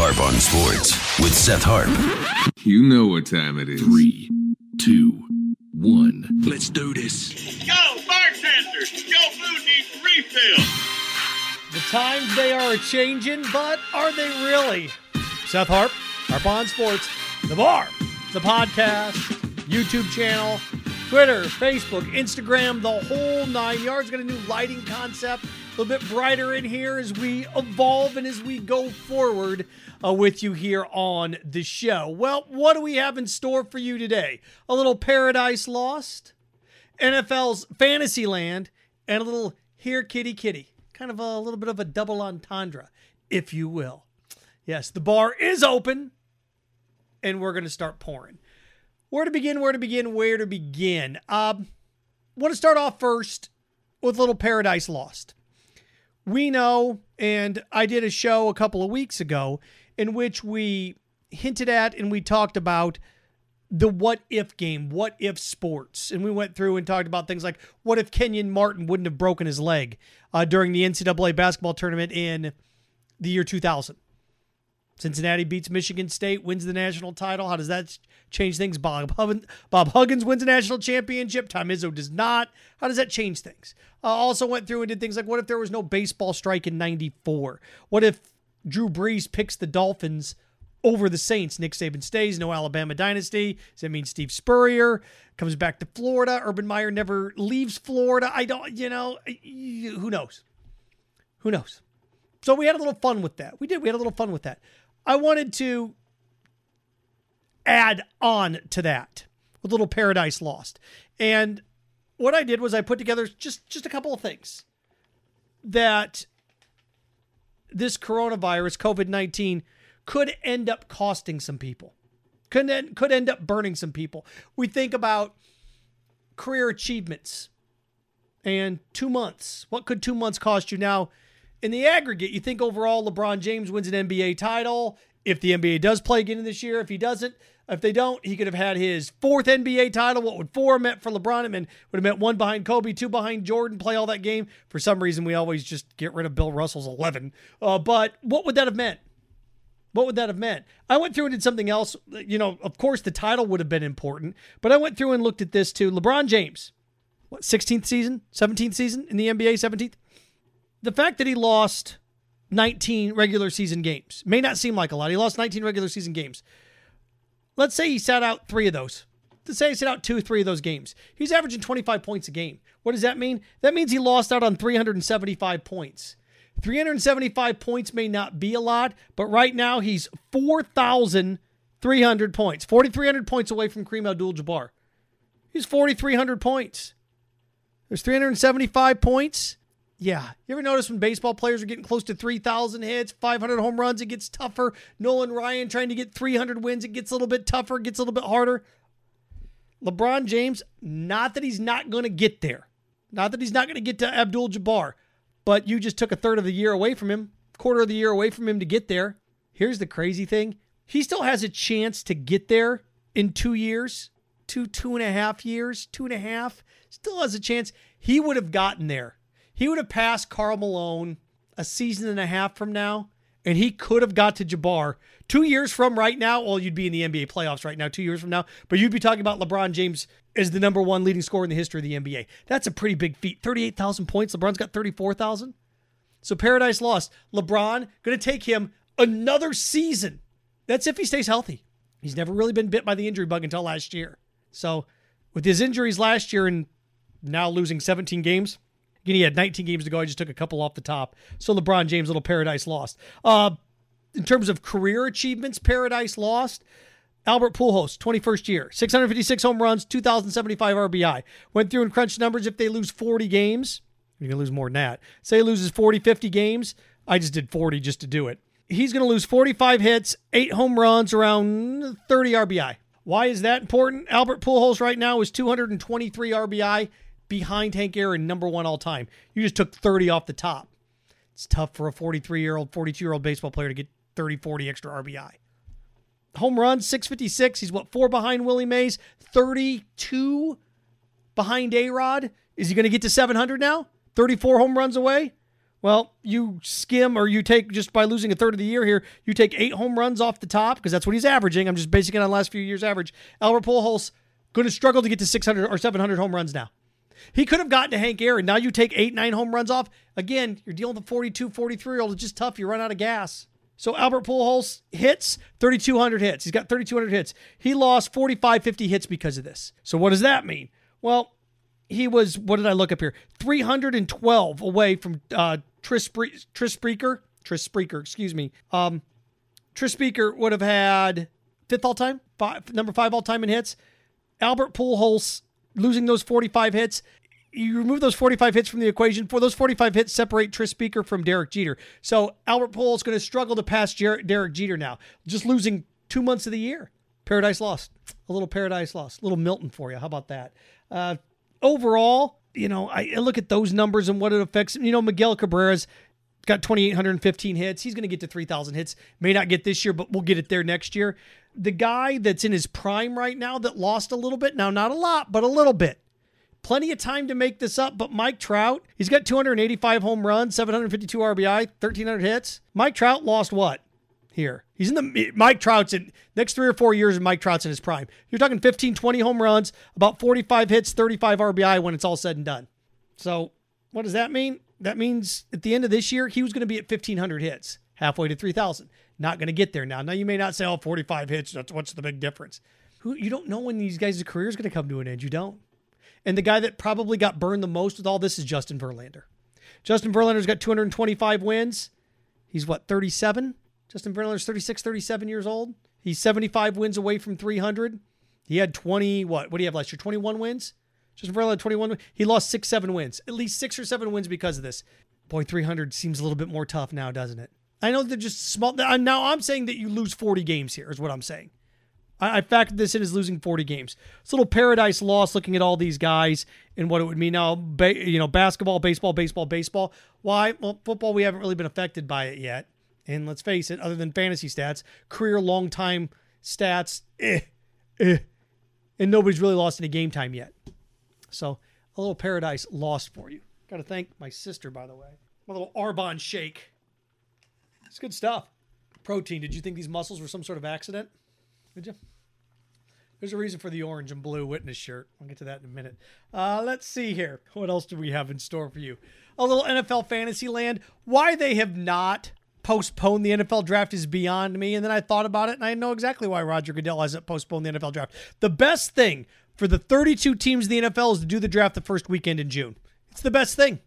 Harp on Sports with Seth Harp. You know what time it is. 3, 2, 1. Let's do this. Go, bartender! Yo, food needs refill. The times they are a-changing, but are they really? Seth Harp, Harp on Sports, the bar, the podcast, YouTube channel, Twitter, Facebook, Instagram, the whole 9 yards. Got a new lighting concept. A little bit brighter in here as we evolve and as we go forward with you here on the show. Well, what do we have in store for you today? A little Paradise Lost, NFL's Fantasyland, and a little Here Kitty Kitty. Kind of a little bit of a double entendre, if you will. Yes, the bar is open, and we're going to start pouring. Where to begin? Want to start off first with a little Paradise Lost. We know, and I did a show a couple of weeks ago in which we hinted at and we talked about the what-if game, what-if sports. And we went through and talked about things like, what if Kenyon Martin wouldn't have broken his leg during the NCAA basketball tournament in the year 2000? Cincinnati beats Michigan State, wins the national title. How does that change things? Bob Huggins wins a national championship. Tom Izzo does not. How does that change things? Also went through and did things like, what if there was no baseball strike in 94? What if Drew Brees picks the Dolphins over the Saints? Nick Saban stays, no Alabama dynasty. Does that mean Steve Spurrier comes back to Florida? Urban Meyer never leaves Florida. Who knows? So we had a little fun with that. I wanted to add on to that with a little Paradise Lost. And what I did was I put together just a couple of things that this coronavirus, COVID-19, could end up costing some people, could end up burning some people. We think about career achievements and 2 months. What could 2 months cost you now? In the aggregate, you think overall LeBron James wins an NBA title. If the NBA does play again this year, if they don't, he could have had his fourth NBA title. What would four meant for LeBron? It would have meant one behind Kobe, two behind Jordan, play all that game. For some reason, we always just get rid of Bill Russell's 11. But what would that have meant? I went through and did something else. You know, of course, the title would have been important, but I went through and looked at this too. LeBron James, 16th season, 17th season in the NBA, 17th? The fact that he lost 19 regular season games may not seem like a lot. He lost 19 regular season games. Let's say he sat out three of those. Let's say he sat out two, three of those games. He's averaging 25 points a game. What does that mean? That means he lost out on 375 points. 375 points may not be a lot, but right now he's 4,300 points. 4,300 points away from Kareem Abdul Jabbar. He's 4,300 points. There's 375 points. Yeah. You ever notice when baseball players are getting close to 3,000 hits, 500 home runs, it gets tougher. Nolan Ryan trying to get 300 wins, it gets a little bit tougher, gets a little bit harder. LeBron James, not that he's not going to get there. Not that he's not going to get to Abdul Jabbar, but you just took a third of the year away from him, quarter of the year away from him to get there. Here's the crazy thing. He still has a chance to get there in 2 years, two and a half years, still has a chance. He would have gotten there. He would have passed Karl Malone a season and a half from now, and he could have got to Jabbar 2 years from right now. Well, you'd be in the NBA playoffs right now 2 years from now, but you'd be talking about LeBron James as the number one leading scorer in the history of the NBA. That's a pretty big feat. 38,000 points. LeBron's got 34,000. So Paradise Lost. LeBron, going to take him another season. That's if he stays healthy. He's never really been bit by the injury bug until last year. So with his injuries last year and now losing 17 games, he had 19 games to go. I just took a couple off the top. So LeBron James, little Paradise Lost. In terms of career achievements, Paradise Lost, Albert Pujols, 21st year, 656 home runs, 2,075 RBI. Went through and crunched numbers. If they lose 40 games, you're going to lose more than that. Say he loses 40, 50 games. I just did 40 just to do it. He's going to lose 45 hits, 8 home runs, around 30 RBI. Why is that important? Albert Pujols right now is 223 RBI. Behind Hank Aaron, number one all time. You just took 30 off the top. It's tough for a 43-year-old, 42-year-old baseball player to get 30, 40 extra RBI. Home run, 656. He's what, 4 behind Willie Mays, 32 behind A-Rod. Is he going to get to 700 now? 34 home runs away? Well, you skim, or you take, just by losing a third of the year here, you take 8 home runs off the top, because that's what he's averaging. I'm just basing it on the last few years' average. Albert Pujols going to struggle to get to 600 or 700 home runs now. He could have gotten to Hank Aaron. Now you take 8, 9 home runs off. Again, you're dealing with a 42, 43-year-old. It's just tough. You run out of gas. So Albert Pujols hits 3,200 hits. He's got 3,200 hits. He lost 45, 50 hits because of this. So what does that mean? Well, he was, what did I look up here? 312 away from Tris Speaker. Tris Speaker would have had number five all time in hits. Albert Pujols losing those 45 hits. You remove those 45 hits from the equation. For those 45 hits, separate Tris Speaker from Derek Jeter. So Albert Pujols is going to struggle to pass Derek Jeter now. Just losing 2 months of the year. Paradise lost. A little paradise lost. A little Milton for you. How about that? Overall, you know, I look at those numbers and what it affects. You know, Miguel Cabrera's got 2,815 hits. He's going to get to 3,000 hits. May not get this year, but we'll get it there next year. The guy that's in his prime right now that lost a little bit, now not a lot, but a little bit. Plenty of time to make this up, but Mike Trout, he's got 285 home runs, 752 RBI, 1,300 hits. Mike Trout lost what here? He's in the, Mike Trout's in next 3 or 4 years, Mike Trout's in his prime. You're talking 15, 20 home runs, about 45 hits, 35 RBI when it's all said and done. So what does that mean? That means at the end of this year, he was going to be at 1,500 hits, halfway to 3,000. Not going to get there now. Now, you may not say, oh, 45 hits, what's the big difference? You don't know when these guys' career is going to come to an end. You don't. And the guy that probably got burned the most with all this is Justin Verlander. Justin Verlander's got 225 wins. He's what, 37? Justin Verlander's 36, 37 years old. He's 75 wins away from 300. He had 20, what do you have last year? 21 wins? Justin Verlander had 21 wins. He lost 6-7 wins. At least 6 or 7 wins because of this. Boy, 300 seems a little bit more tough now, doesn't it? I know they're just small. Now I'm saying that you lose 40 games here is what I'm saying. I factored this in as losing 40 games. It's a little paradise loss looking at all these guys and what it would mean now. Basketball, baseball. Why? Well, football, we haven't really been affected by it yet. And let's face it, other than fantasy stats, career long-time stats, and nobody's really lost any game time yet. So a little paradise lost for you. Got to thank my sister, by the way. My little Arbonne shake. It's good stuff. Protein. Did you think these muscles were some sort of accident? Did you? There's a reason for the orange and blue Witness shirt. I'll get to that in a minute. Let's see here. What else do we have in store for you? A little NFL fantasy land. Why they have not postponed the NFL draft is beyond me. And then I thought about it, and I know exactly why Roger Goodell hasn't postponed the NFL draft. The best thing for the 32 teams in the NFL is to do the draft the first weekend in June. It's the best thing.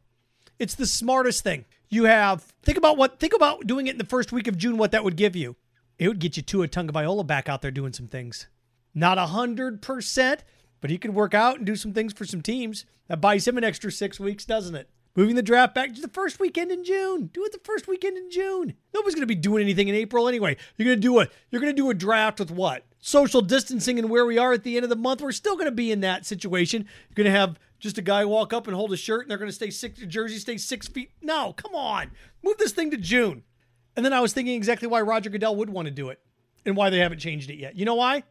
It's the smartest thing. You have, think about doing it in the first week of June, what that would give you. It would get you Tua Tagovailoa back out there doing some things. Not 100%, but he could work out and do some things for some teams. That buys him an extra 6 weeks, doesn't it? Moving the draft back to the first weekend in June. Do it the first weekend in June. Nobody's going to be doing anything in April anyway. You're going to do a draft with what? Social distancing and where we are at the end of the month. We're still going to be in that situation. You're going to have just a guy walk up and hold a shirt, and they're going to stay 6 feet. No, come on. Move this thing to June. And then I was thinking exactly why Roger Goodell would want to do it and why they haven't changed it yet. You know why?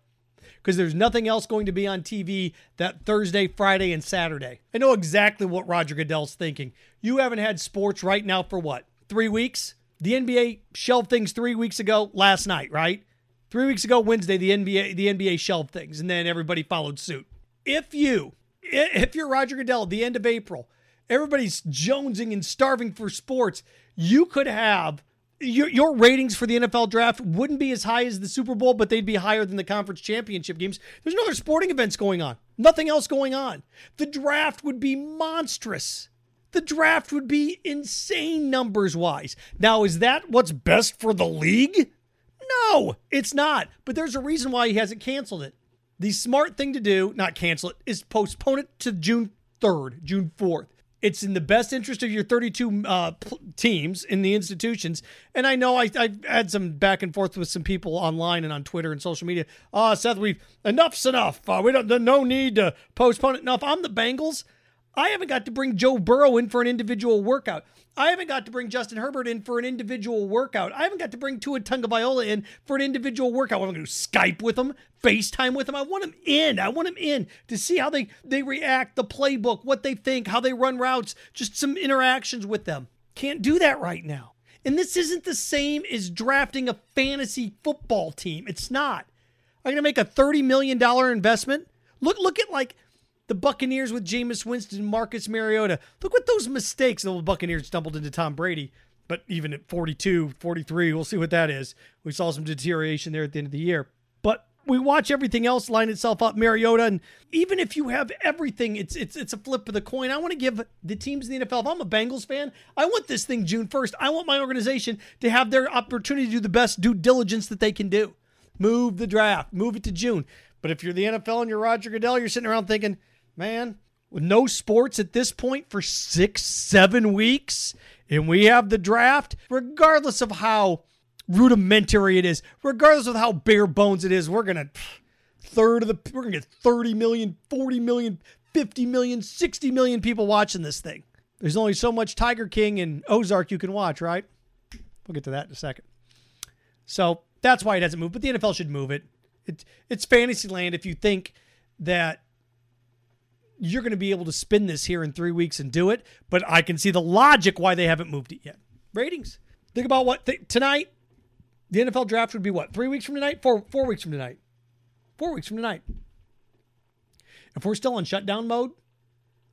Because there's nothing else going to be on TV that Thursday, Friday, and Saturday. I know exactly what Roger Goodell's thinking. You haven't had sports right now for what? 3 weeks? The NBA shelved things 3 weeks ago last night, right? 3 weeks ago, Wednesday, the NBA shelved things, and then everybody followed suit. If you're Roger Goodell at the end of April, everybody's jonesing and starving for sports. You could have your ratings for the NFL draft wouldn't be as high as the Super Bowl, but they'd be higher than the conference championship games. There's no other sporting events going on. Nothing else going on. The draft would be monstrous. The draft would be insane numbers-wise. Now, is that what's best for the league? No, it's not. But there's a reason why he hasn't canceled it. The smart thing to do, not cancel it, is postpone it to June 3rd, June 4th. It's in the best interest of your 32 teams in the institutions. And I know I've had some back and forth with some people online and on Twitter and social media. Seth, enough's enough. No need to postpone it. Now, if I'm the Bengals, I haven't got to bring Joe Burrow in for an individual workout. I haven't got to bring Justin Herbert in for an individual workout. I haven't got to bring Tua Tagovailoa in for an individual workout. I'm going to Skype with them, FaceTime with them. I want them in. I want them in to see how they react, the playbook, what they think, how they run routes, just some interactions with them. Can't do that right now. And this isn't the same as drafting a fantasy football team. It's not. I'm going to make a $30 million investment. Look at like the Buccaneers with Jameis Winston, Marcus Mariota. Look what those mistakes the Buccaneers stumbled into Tom Brady. But even at 42, 43, we'll see what that is. We saw some deterioration there at the end of the year. But we watch everything else line itself up, Mariota. And even if you have everything, it's a flip of the coin. I want to give the teams in the NFL, if I'm a Bengals fan, I want this thing June 1st. I want my organization to have their opportunity to do the best due diligence that they can do. Move the draft. Move it to June. But if you're the NFL and you're Roger Goodell, you're sitting around thinking, man, with no sports at this point for 6-7 weeks, and we have the draft, regardless of how rudimentary it is, regardless of how bare bones it is, we're gonna get 30 million, 40 million, 50 million, 60 million people watching this thing. There's only so much Tiger King and Ozark you can watch, right? We'll get to that in a second. So that's why it hasn't moved, but the NFL should move it. It's fantasy land if you think that you're going to be able to spin this here in 3 weeks and do it, but I can see the logic why they haven't moved it yet. Ratings. Think about what tonight, the NFL draft would be what? 3 weeks from tonight? Four weeks from tonight. 4 weeks from tonight. If we're still on shutdown mode,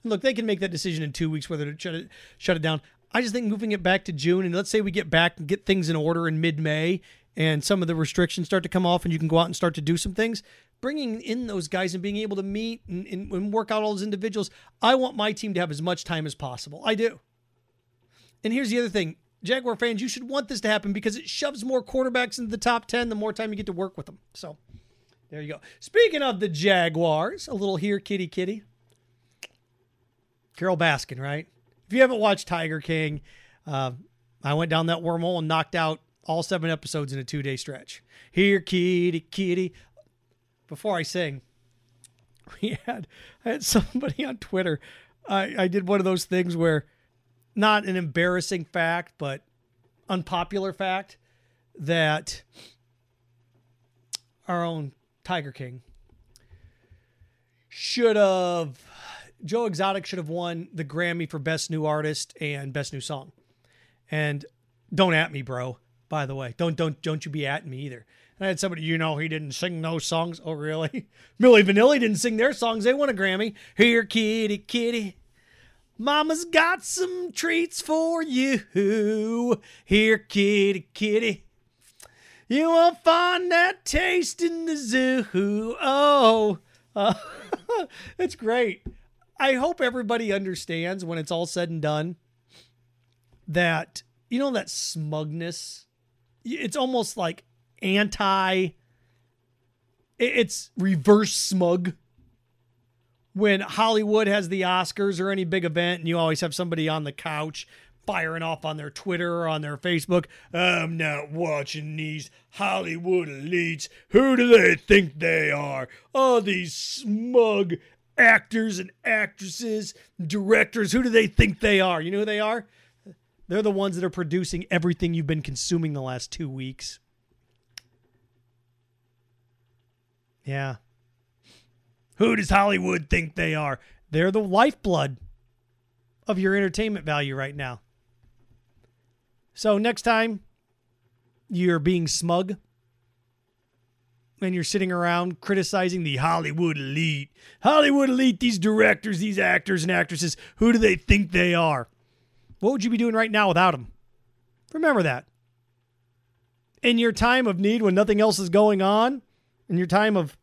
look, they can make that decision in 2 weeks whether to shut it down. I just think moving it back to June, and let's say we get back and get things in order in mid-May, and some of the restrictions start to come off and you can go out and start to do some things, bringing in those guys and being able to meet and work out all those individuals. I want my team to have as much time as possible. I do. And here's the other thing. Jaguar fans, you should want this to happen because it shoves more quarterbacks into the top 10 the more time you get to work with them. So there you go. Speaking of the Jaguars, a little here, kitty, kitty. Carole Baskin, right? If you haven't watched Tiger King, I went down that wormhole and knocked out all 7 episodes in a 2-day stretch. Here, kitty, kitty. Before I sing, I had somebody on Twitter. I did one of those things where, not an embarrassing fact, but unpopular fact, that our own Tiger King Joe Exotic should have won the Grammy for Best New Artist and Best New Song. And don't at me, bro. By the way, don't you be at me either. And I had somebody, he didn't sing no songs. Oh, really? Milli Vanilli didn't sing their songs. They won a Grammy. Here, kitty, kitty. Mama's got some treats for you. Here, kitty, kitty. You won't find that taste in the zoo. Oh, it's great. I hope everybody understands when it's all said and done that, that smugness, it's almost like it's reverse smug when Hollywood has the Oscars or any big event and you always have somebody on the couch firing off on their Twitter or on their Facebook. I'm not watching these Hollywood elites. Who do they think they are? Oh, these smug actors and actresses, directors. Who do they think they are? You know who they are? They're the ones that are producing everything you've been consuming the last 2 weeks. Yeah. Who does Hollywood think they are? They're the lifeblood of your entertainment value right now. So next time you're being smug and you're sitting around criticizing the Hollywood elite. Hollywood elite, these directors, these actors and actresses, who do they think they are? What would you be doing right now without them? Remember that. In your time of need when nothing else is going on, in your time of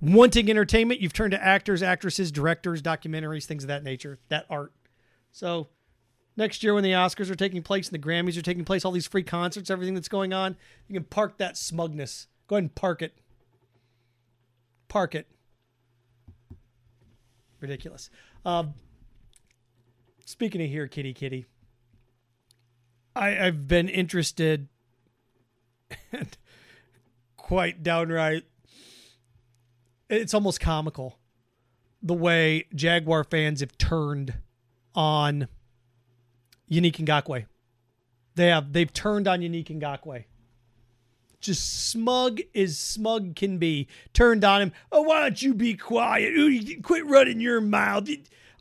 wanting entertainment, you've turned to actors, actresses, directors, documentaries, things of that nature, that art. So next year when the Oscars are taking place and the Grammys are taking place, all these free concerts, everything that's going on, you can park that smugness. Go ahead and park it. Park it. Ridiculous. Speaking of here, kitty, kitty, I've been interested and quite downright, it's almost comical the way Jaguar fans have turned on Yannick Ngakoue. They've turned on Yannick Ngakoue. Just smug as smug can be. Turned on him. Oh, why don't you be quiet? Ooh, quit running your mouth.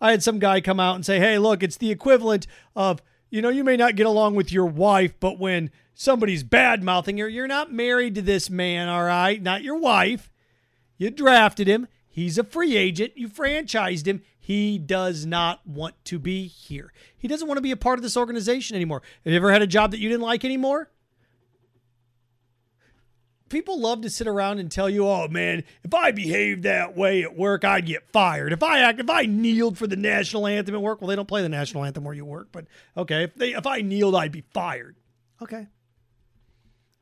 I had some guy come out and say, hey, look, it's the equivalent of you know, you may not get along with your wife, but when somebody's bad-mouthing her, you're not married to this man, all right? Not your wife. You drafted him. He's a free agent. You franchised him. He does not want to be here. He doesn't want to be a part of this organization anymore. Have you ever had a job that you didn't like anymore? People love to sit around and tell you, oh, man, if I behaved that way at work, I'd get fired. If I kneeled for the national anthem at work, well, they don't play the national anthem where you work, but okay, if I kneeled, I'd be fired. Okay.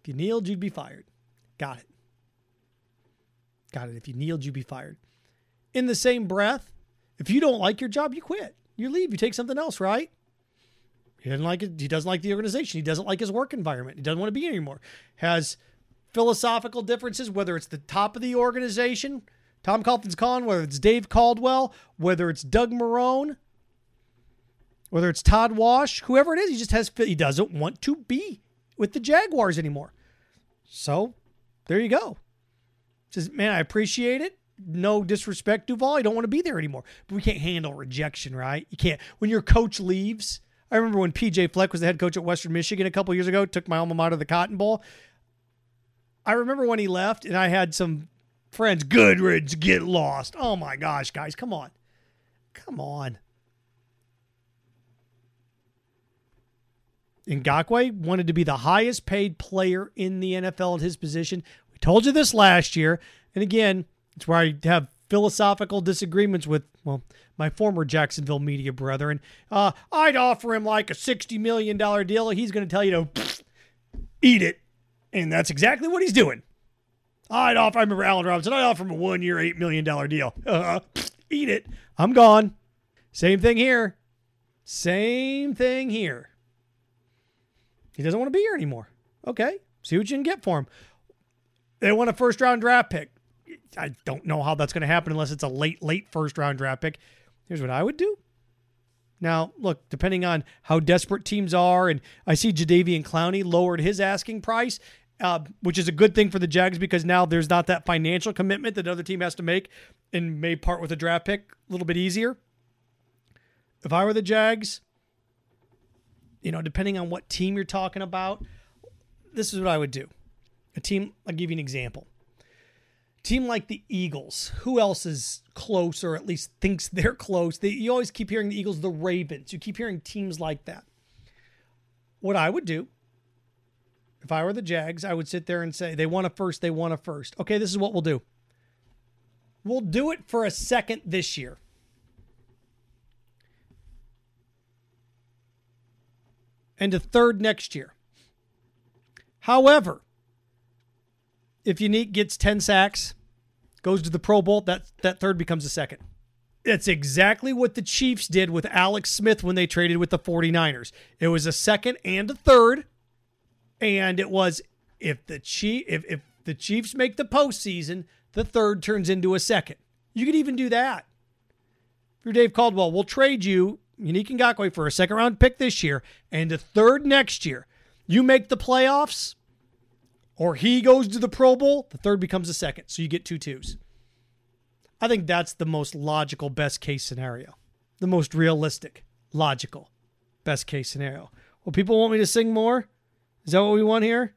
If you kneeled, you'd be fired. Got it. Got it. If you kneeled, you'd be fired. In the same breath, if you don't like your job, you quit. You leave. You take something else, right? He didn't like it. He doesn't like the organization. He doesn't like his work environment. He doesn't want to be here anymore. Has philosophical differences, whether it's the top of the organization, Tom Coughlin's calling, whether it's Dave Caldwell, whether it's Doug Marrone, whether it's Todd Wash, whoever it is, he doesn't want to be with the Jaguars anymore. So there you go. Says, man, I appreciate it. No disrespect, Duval. I don't want to be there anymore. But we can't handle rejection, right? You can't. When your coach leaves, I remember when PJ Fleck was the head coach at Western Michigan a couple years ago, took my alma mater to the Cotton Bowl. I remember when he left, and I had some friends, Goodridge, get lost. Oh, my gosh, guys, come on. Come on. Ngakoue wanted to be the highest-paid player in the NFL at his position. We told you this last year. And, again, it's where I have philosophical disagreements with, well, my former Jacksonville media brethren. I'd offer him like a $60 million deal. He's going to tell you to eat it. And that's exactly what he's doing. I remember Allen Robinson, I'd offer him a one-year, $8 million deal. Eat it. I'm gone. Same thing here. Same thing here. He doesn't want to be here anymore. Okay. See what you can get for him. They want a first-round draft pick. I don't know how that's going to happen unless it's a late first-round draft pick. Here's what I would do. Now, look, depending on how desperate teams are, and I see Jadeveon Clowney lowered his asking price, which is a good thing for the Jags because now there's not that financial commitment that another team has to make and may part with a draft pick a little bit easier. If I were the Jags, you know, depending on what team you're talking about, this is what I would do. I'll give you an example. Team like the Eagles, who else is close or at least thinks they're close? You always keep hearing the Eagles, the Ravens. You keep hearing teams like that. What I would do, if I were the Jags, I would sit there and say, they want a first. Okay, this is what we'll do. We'll do it for a second this year. And a third next year. However, if Yannick gets 10 sacks, goes to the Pro Bowl, that third becomes a second. That's exactly what the Chiefs did with Alex Smith when they traded with the 49ers. It was a second and a third, and it was if the Chiefs make the postseason, the third turns into a second. You could even do that. If you're Dave Caldwell, we'll trade you, Yannick Ngakoue, for a second-round pick this year and a third next year. You make the playoffs, or he goes to the Pro Bowl, the third becomes a second, so you get two twos. I think that's the most logical best-case scenario, the most realistic, logical best-case scenario. Well, people want me to sing more? Is that what we want here?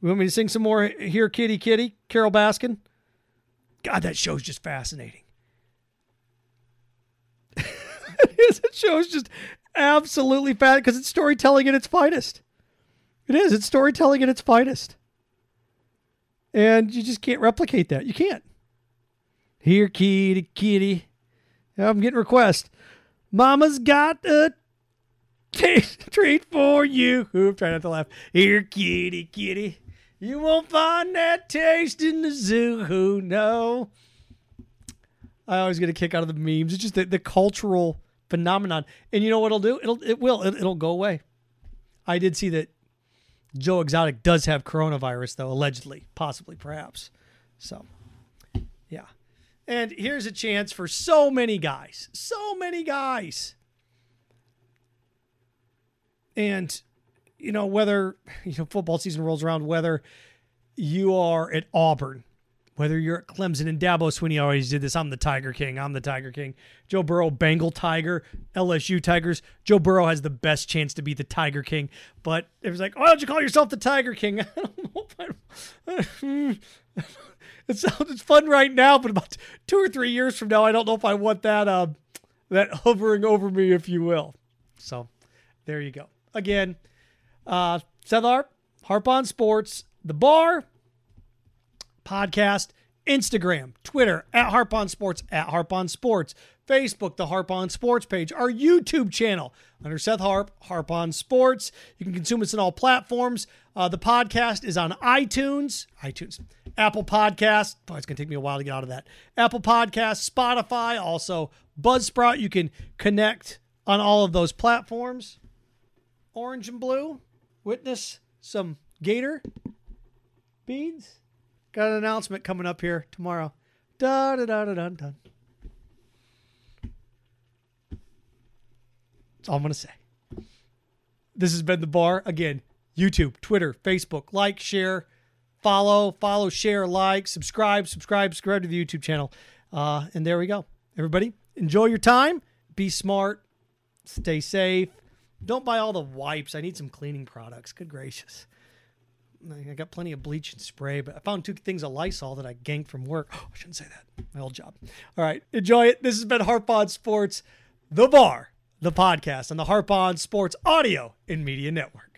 We want me to sing some more Here Kitty Kitty, Carol Baskin? God, that show's just fascinating. That show's just absolutely fascinating because it's storytelling at its finest. It is. It's storytelling at its finest. And you just can't replicate that. You can't. Here, kitty, kitty. I'm getting requests. Mama's got a treat for you. Ooh, I'm trying not to laugh. Here, kitty, kitty. You won't find that taste in the zoo. Who no. I always get a kick out of the memes. It's just the cultural phenomenon. And you know what it'll do? It'll go away. I did see that Joe Exotic does have coronavirus, though, allegedly, possibly, perhaps. So, yeah. And here's a chance for so many guys. So many guys. And, you know, whether football season rolls around, whether you are at Auburn, Whether you're at Clemson and Dabo Swinney always did this. I'm the Tiger King. I'm the Tiger King. Joe Burrow, Bengal Tiger, LSU Tigers. Joe Burrow has the best chance to be the Tiger King. But it was like, oh, why don't you call yourself the Tiger King? I don't know. It sounds fun right now, but about 2 or 3 years from now, I don't know if I want that that hovering over me, if you will. So there you go. Again, Seth Harp, Harp on Sports, The Bar, podcast, Instagram, Twitter, at Harp on Sports, at Harp on Sports, Facebook, the Harp on Sports page, our YouTube channel under Seth Harp, Harp on Sports. You can consume us on all platforms. The podcast is on iTunes, Apple Podcasts. Oh, it's going to take me a while to get out of that. Apple Podcasts, Spotify, also Buzzsprout. You can connect on all of those platforms. Orange and blue. Witness some gator beads. Got an announcement coming up here tomorrow. Da-da-da-da-dun-dun. That's all I'm going to say. This has been The Bar. Again, YouTube, Twitter, Facebook. Like, share, follow, share, like, subscribe to the YouTube channel. And there we go. Everybody, enjoy your time. Be smart. Stay safe. Don't buy all the wipes. I need some cleaning products. Good gracious. I got plenty of bleach and spray, but I found 2 things of Lysol that I ganked from work. Oh, I shouldn't say that. My old job. All right. Enjoy it. This has been Harp on Sports, The Bar, the podcast on the Harp on Sports Audio and Media Network.